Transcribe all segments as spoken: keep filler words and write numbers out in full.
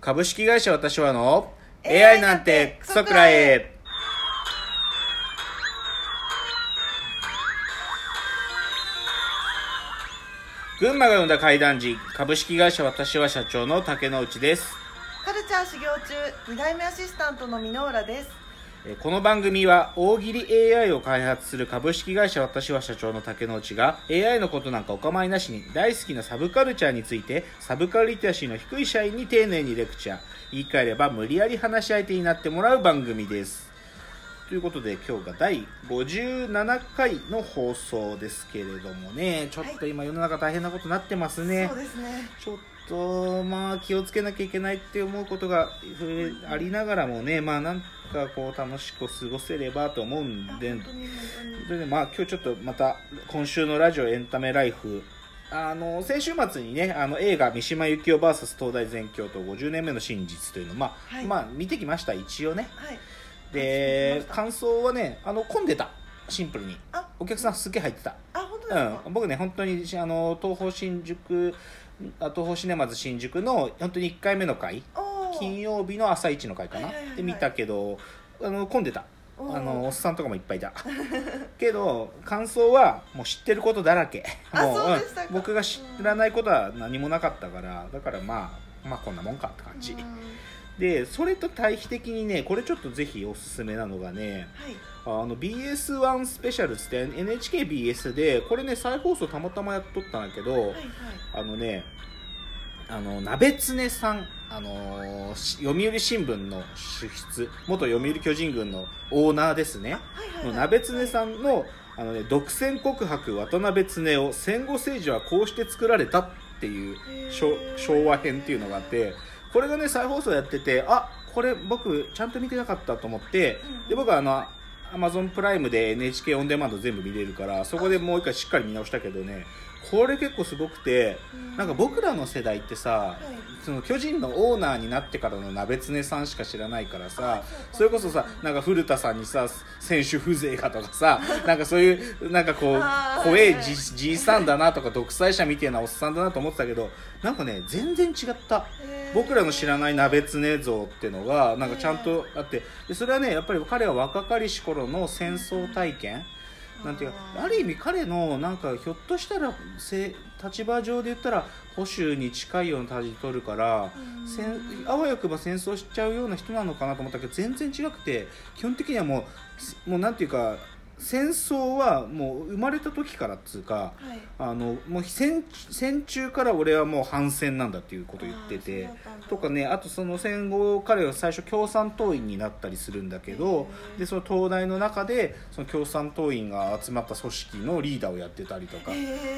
株式会社私はの エーアイ なんてクソくらえ。群馬が生んだ怪談児、株式会社私は社長の竹之内です。カルチャー修行中、に代目アシスタントの箕浦です。この番組は大喜利 エーアイ を開発する株式会社私は社長の竹之内が エーアイ のことなんかお構いなしに大好きなサブカルチャーについて、サブカルリテラシーの低い社員に丁寧にレクチャー、言い換えれば無理やり話し相手になってもらう番組です。ということで今日がだいごじゅうななかいの放送ですけれどもね、ちょっと今世の中大変なことになってますね、はい、そうですね。ちょっととまあ、気をつけなきゃいけないって思うことがありながらもね、まあ、なんかこう楽しく過ごせればと思うんで、で、まあ、今日ちょっとまた今週のラジオエンタメライフ、あの先週末にね、あの映画三島由紀夫 ブイエス 東大全教頭ごじゅうねんめの真実というのを、まあはいまあ、見てきました一応ね、はい、で感想はね、あの混んでた、シンプルにお客さんすっげえ入ってた。あ、本当ですか？うん、僕ね本当にあの東宝新宿東宝シネマズ新宿の本当にいっかいめの回、金曜日の朝一の回かな、はいはいはい、で見たけどあの混んでた、あのおっさんとかもいっぱいいたけど感想はもう知ってることだらけもう、あ、そうでしたか。うん、僕が知らないことは何もなかったから、だからまあまあこんなもんかって感じで、それと対比的にね、これちょっとぜひおすすめなのがね、はい、あの ビーエスワン スペシャルって エヌエイチケービーエス でこれね再放送たまたまやっとったんだけど、はいはい、あのねあの鍋常さん、あのー、読売新聞の主筆、元読売巨人軍のオーナーですね、はいはいはい、鍋常さんの、あのね、独占告白渡辺常夫戦後政治はこうして作られたっていう昭和編っていうのがあって、これがね再放送やってて、あ、これ僕ちゃんと見てなかったと思って、うん、で僕はあの Amazon プライムで エヌエイチケー オンデマンド全部見れるから、そこでもう一回しっかり見直したけどね、これ結構すごくて、うん、なんか僕らの世代ってさ、うん、その巨人のオーナーになってからの鍋常さんしか知らないからさ、うん、それこそさ、なんか古田さんにさ選手風情がとかさなんかそういうなんかこう怖えじいさんだなとか独裁者みたいなおっさんだなと思ってたけど、なんかね全然違った、えー、僕らの知らない鍋常像っていうのがなんかちゃんとあって、でそれはねやっぱり彼は若かりし頃の戦争体験、うんなんていうある意味彼のなんかひょっとしたら立場上で言ったら保守に近いようなタジ取るから、うん、あわよくば戦争しちゃうような人なのかなと思ったけど全然違くて、基本的にはもう、もうなんていうか戦争はもう生まれた時からっつうか、はい、あのもう 戦, 戦中から俺はもう反戦なんだっていうことを言っててとかね、あとその戦後彼は最初共産党員になったりするんだけど、でその東大の中でその共産党員が集まった組織のリーダーをやってたりとか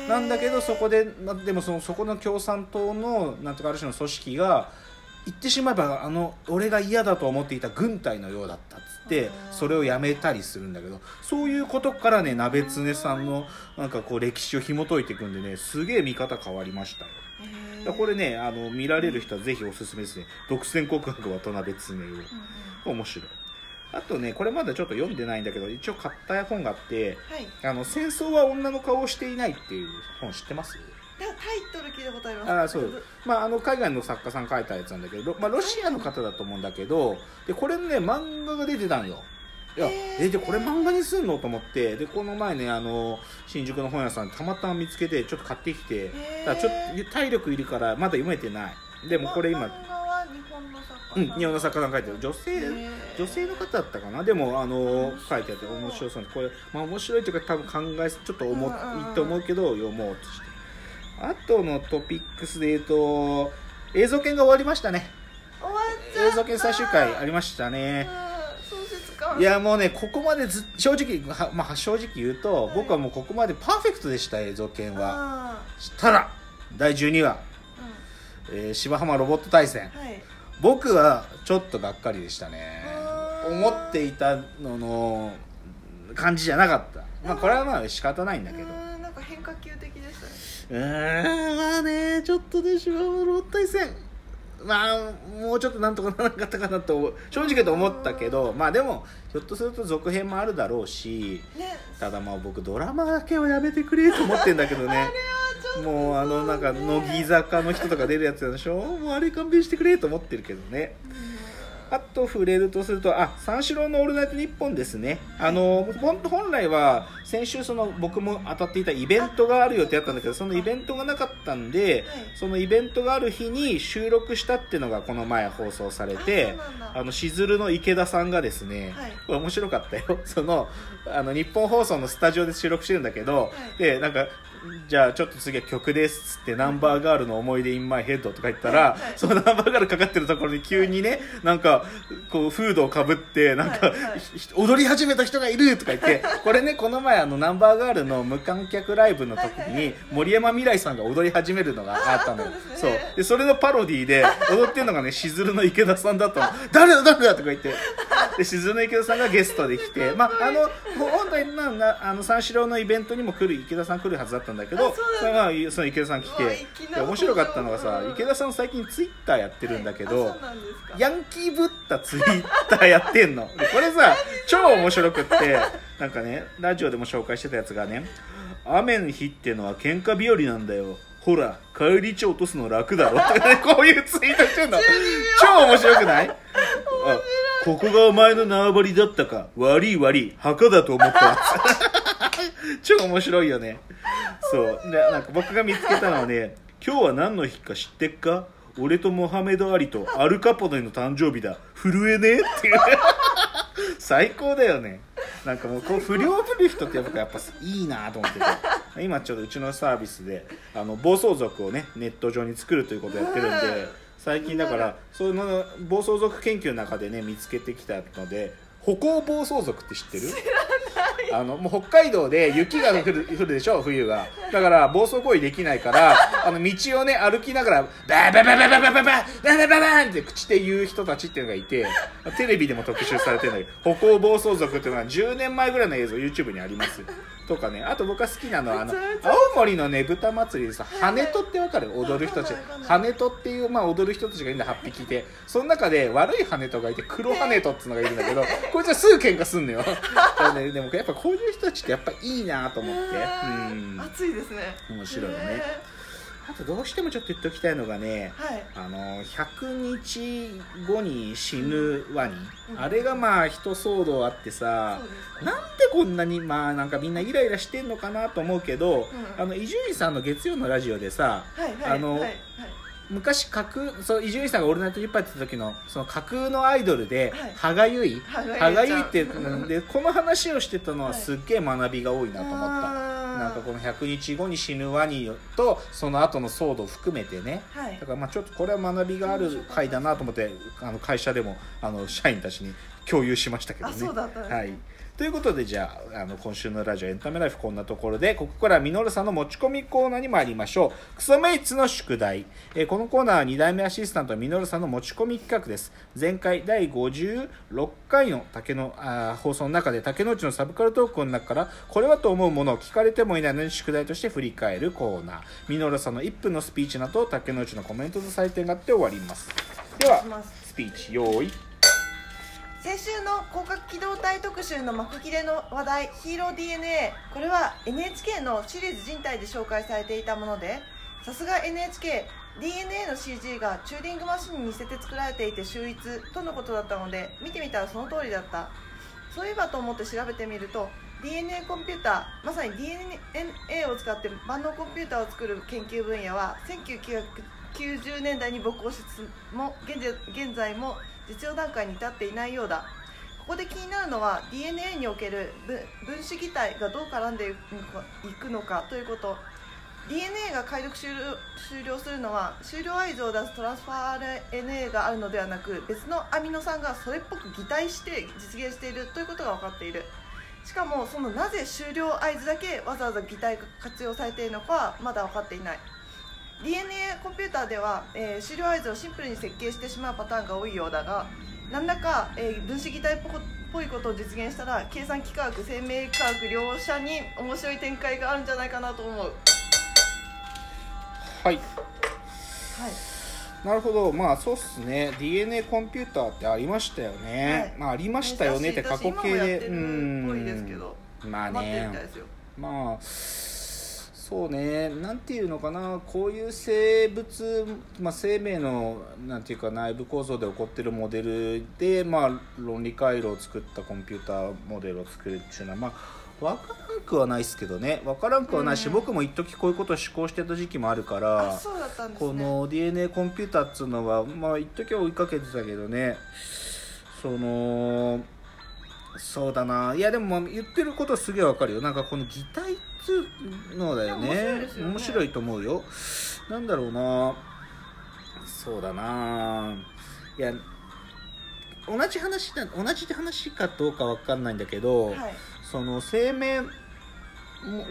なんだけど、そこででも そ, のそこの共産党のなんとかある種の組織が言ってしまえばあの俺が嫌だと思っていた軍隊のようだったっつってそれをやめたりするんだけど、そういうことからね鍋常さんのなんかこう歴史を紐解いていくんでね、すげえ見方変わりましたよ。だこれねあの見られる人はぜひおすすめですね。独占告白渡辺常夫面白い。あとねこれまだちょっと読んでないんだけど一応買った本があって、はい、あの戦争は女の顔をしていないっていう本知ってます？タイトル聞いたことあります。ああそう、まあ、あの海外の作家さん書いたやつなんだけど、まあ、ロシアの方だと思うんだけど、でこれね漫画が出てたんよ。いやえでこれ漫画にすんのと思って、でこの前ねあの新宿の本屋さんたまたま見つけてちょっと買ってきて、だちょっと体力いるからまだ読めてない。でもこれ今、まうん、日本の作家さん書いてる女性、女性の方だったかな。でもあの書いてあって面白そうな、これ、まあ、面白いというか多分考えちょっと重いと思うけど読もうとして。あとのトピックスで言うと映像研が終わりましたね。終わっちゃった。映像研最終回ありましたね。いやもうねここまでず正直、まあ、正直言うと、はい、僕はもうここまでパーフェクトでした。映像研はしたらだいじゅうにわ、うんえー、芝浜ロボット対戦、はい、僕はちょっとがっかりでしたね。思っていたのの感じじゃなかった。まあこれはまあ仕方ないんだけど、なんか変化球的でしたね。うーんまあねちょっとね芝浜ロボット対戦まあもうちょっとなんとかならなかったかなと正直と思ったけど、まあでもひょっとすると続編もあるだろうし、ね、ただまあ僕ドラマだけはやめてくれと思ってんだけどねあれはちょもうあのなんか乃木坂の人とか出るやつでしょ、もうあれ勘弁してくれと思ってるけどね。あと触れるとすると、あ、三四郎のオールナイトニッポンですね。あの本来は先週その僕も当たっていたイベントがある予定だったんだけど、そのイベントがなかったんで、そのイベントがある日に収録したっていうのがこの前放送されて、あのしずるの池田さんがですね、これ面白かったよ。そのあの日本放送のスタジオで収録してるんだけど、でなんかじゃあちょっと次は曲ですっつって、ナンバーガールの思い出インマイヘッドとか言ったら、そのナンバーガールかかってるところに急にね、なんかこうフードをかぶってなんか、はいはい、踊り始めた人がいるとか言って、これねこの前あのナンバーガールの無観客ライブの時に森山未來さんが踊り始めるのがあったのよ。 そうで、それのパロディで踊ってるのがねしずるの池田さんだったの。誰だ誰だとか言って、でしずるの池田さんがゲストで来て、まああの本来なあの三四郎のイベントにも来る池田さん来るはずだったんだけど、それがその池田さん来て、面白かったのがさ、池田さん最近ツイッターやってるんだけど、ヤンキーぶったツイッターやってんの。でこれさ超面白くって、なんかねラジオでも紹介してたやつがね、雨の日ってのは喧嘩日和なんだよ、ほら帰り血落とすの楽だろとか、ね、こういうツイートしてんの。超面白くない？面白い。ここがお前の縄張りだったか、悪い悪い墓だと思ったやつ。超面白いよね。そうで、なんか僕が見つけたのはね、今日は何の日か知ってっか、俺とモハメド・アリとアルカポネの誕生日だ、震えねえっていう。最高だよね。なんかもうこう不良ぶる人ってやっぱやっぱいいなと思ってて、今ちょっとうちのサービスであの暴走族をねネット上に作るということをやってるんで、最近だからその暴走族研究の中でね見つけてきたので、歩行暴走族って知ってる？知らない。あのもう北海道で雪が降る、降るでしょ冬が。だから暴走行為できないからあの道をね歩きながらバババババババババババンって口で言う人たちっていうのがいて、テレビでも特集されてるんだけど、歩行暴走族っていうのはじゅうねんまえぐらいの映像 YouTube にありますとかね。あと僕が好きなのはあの青森のねぶた祭りでさ、ハネトってわかる？踊る人たち、ハネトっていうまあ踊る人たちがいるんだ、はっぴきいて、その中で悪いハネトがいて黒ハネトっていうのがいるんだけど、こいつはすぐ喧嘩すんのよ。だ、ね、でもやっぱこういう人たちってやっぱいいなと思って、うん、熱いですね。面白いね。あとどうしてもちょっと言っておきたいのがね、はい、あのひゃくにちごに死ぬワニ、うん、あれがまあ一騒動あってさ、うん、なんでこんなにまあなんかみんなイライラしてんのかなと思うけど、うん、あの伊集院さんの月曜のラジオでさ、あの昔架空、そう伊集院さんがオールナイトニッポンやってた時のその架空のアイドルで歯がゆい、歯がゆいってでこの話をしてたのはすっげえ学びが多いなと思った、はい、なんかこのひゃくにちごに死ぬワニとその後の騒動を含めてね、はい、だからまあちょっとこれは学びがある回だなと思って、あの会社でもあの社員たちに共有しましたけどね。あ、そうだったね。はい、ということで、じゃ あ, あの今週のラジオエンタメライフこんなところで、ここからミノルさんの持ち込みコーナーに参りましょう。クソメイツの宿題、えー、このコーナーはに代目アシスタントミノルさんの持ち込み企画です。前回だいごじゅうろっかいの竹のあ放送の中で竹の内のサブカルトークの中からこれはと思うものを聞かれてもいないのに宿題として振り返るコーナー、ミノルさんのいっぷんのスピーチなど竹の内のコメントと採点があって終わります。ではスピーチ用意。先週の広角機動隊特集の幕切れの話題、ヒーロー ディーエヌエー、 これは エヌエイチケー のシリーズ人体で紹介されていたもので、さすが エヌエイチケー、 ディーエヌエー の シージー がチューリングマシンに似せて作られていて秀逸とのことだったので、見てみたらその通りだった。そういえばと思って調べてみると、 ディーエヌエー コンピューター、まさに ディーエヌエー を使って万能コンピューターを作る研究分野はせんきゅうひゃくきゅうじゅうねんだいに勃興しつつも現在も実用段階に至っていないようだ。ここで気になるのは ディーエヌエー における分子擬態がどう絡んでいくのかということ。 ディーエヌエー が解読終 了, 終了するのは終了合図を出すトランスファー アールエヌエー があるのではなく、別のアミノ酸がそれっぽく擬態して実現しているということが分かっている。しかもそのなぜ終了合図だけわざわざ擬態が活用されているのかはまだ分かっていない。ディーエヌエー コンピューターでは、えー、終了合図をシンプルに設計してしまうパターンが多いようだが、何らか、えー、分子擬態っぽいことを実現したら計算機科学、生命科学両者に面白い展開があるんじゃないかなと思う。はい、はい、なるほど。まあそうっすね、 ディーエヌエー コンピューターってありましたよね、はい、まあありましたよねって過去形で、うん、まあね、まあそうね、なんていうのかな、こういう生物、まあ、生命のなんていうか内部構造で起こってるモデルで、まあ、論理回路を作ったコンピューターモデルを作るっていうのは、まあ分からんくはないですけどね、分からんくはないし、うん、僕も一時こういうことを思考してた時期もあるから、あ、そうだったんですね、この ディーエヌエー コンピューターっつうのは、まあ、一時は追いかけてたけどね、そのそうだな、いやでも言ってることすげえ分かるよ、なんかこの擬態っつうのだよね、面白いですよね、面白いと思うよ、なんだろうな、そうだな、いや同じ話だ、同じ話かどうか分かんないんだけど、はい、その生命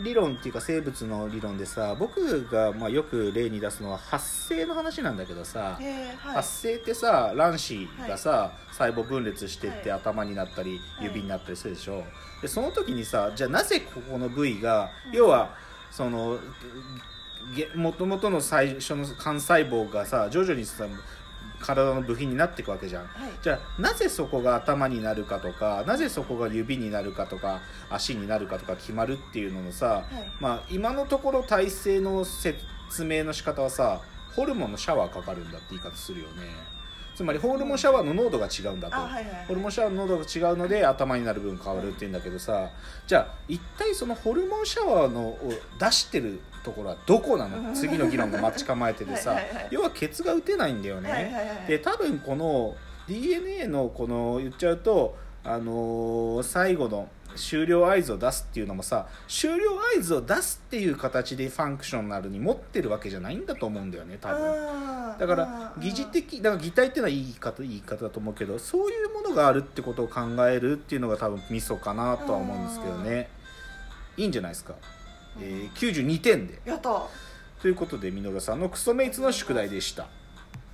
理論っていうか生物の理論でさ、僕がまあよく例に出すのは発生の話なんだけどさ、えーはい、発生ってさ、卵子がさ、はい、細胞分裂してって、はい、頭になったり指になったりするでしょ、はい、でその時にさ、じゃあなぜここの部位が、うん、要はそのもともとの最初の幹細胞がさ徐々にさ体の部品になっていくわけじゃん、はい、じゃあなぜそこが頭になるかとか、なぜそこが指になるかとか足になるかとか決まるっていうののさ、はい、まあ今のところ体制の説明の仕方はさ、ホルモンのシャワーかかるんだって言い方するよね。つまりホルモンシャワーの濃度が違うんだと、はいはいはい、ホルモンシャワーの濃度が違うので頭になる分変わるって言うんだけどさ、はい、じゃあ一体そのホルモンシャワーのを出してるところはどこなの、次の議論が待ち構えててさはいはい、はい、要はケツが打てないんだよね、はいはいはい、で多分この ディーエヌエー のこの言っちゃうと、あのー、最後の終了合図を出すっていうのもさ、終了合図を出すっていう形でファンクショナルに持ってるわけじゃないんだと思うんだよね、多分。だから擬似的、だから擬態っていうのはいい言い方、言い方だと思うけど、そういうものがあるってことを考えるっていうのが多分ミソかなとは思うんですけどね。いいんじゃないですか、えー、きゅうじゅうにてんで。やった。ということでミノルさんのクソメイツの宿題でした。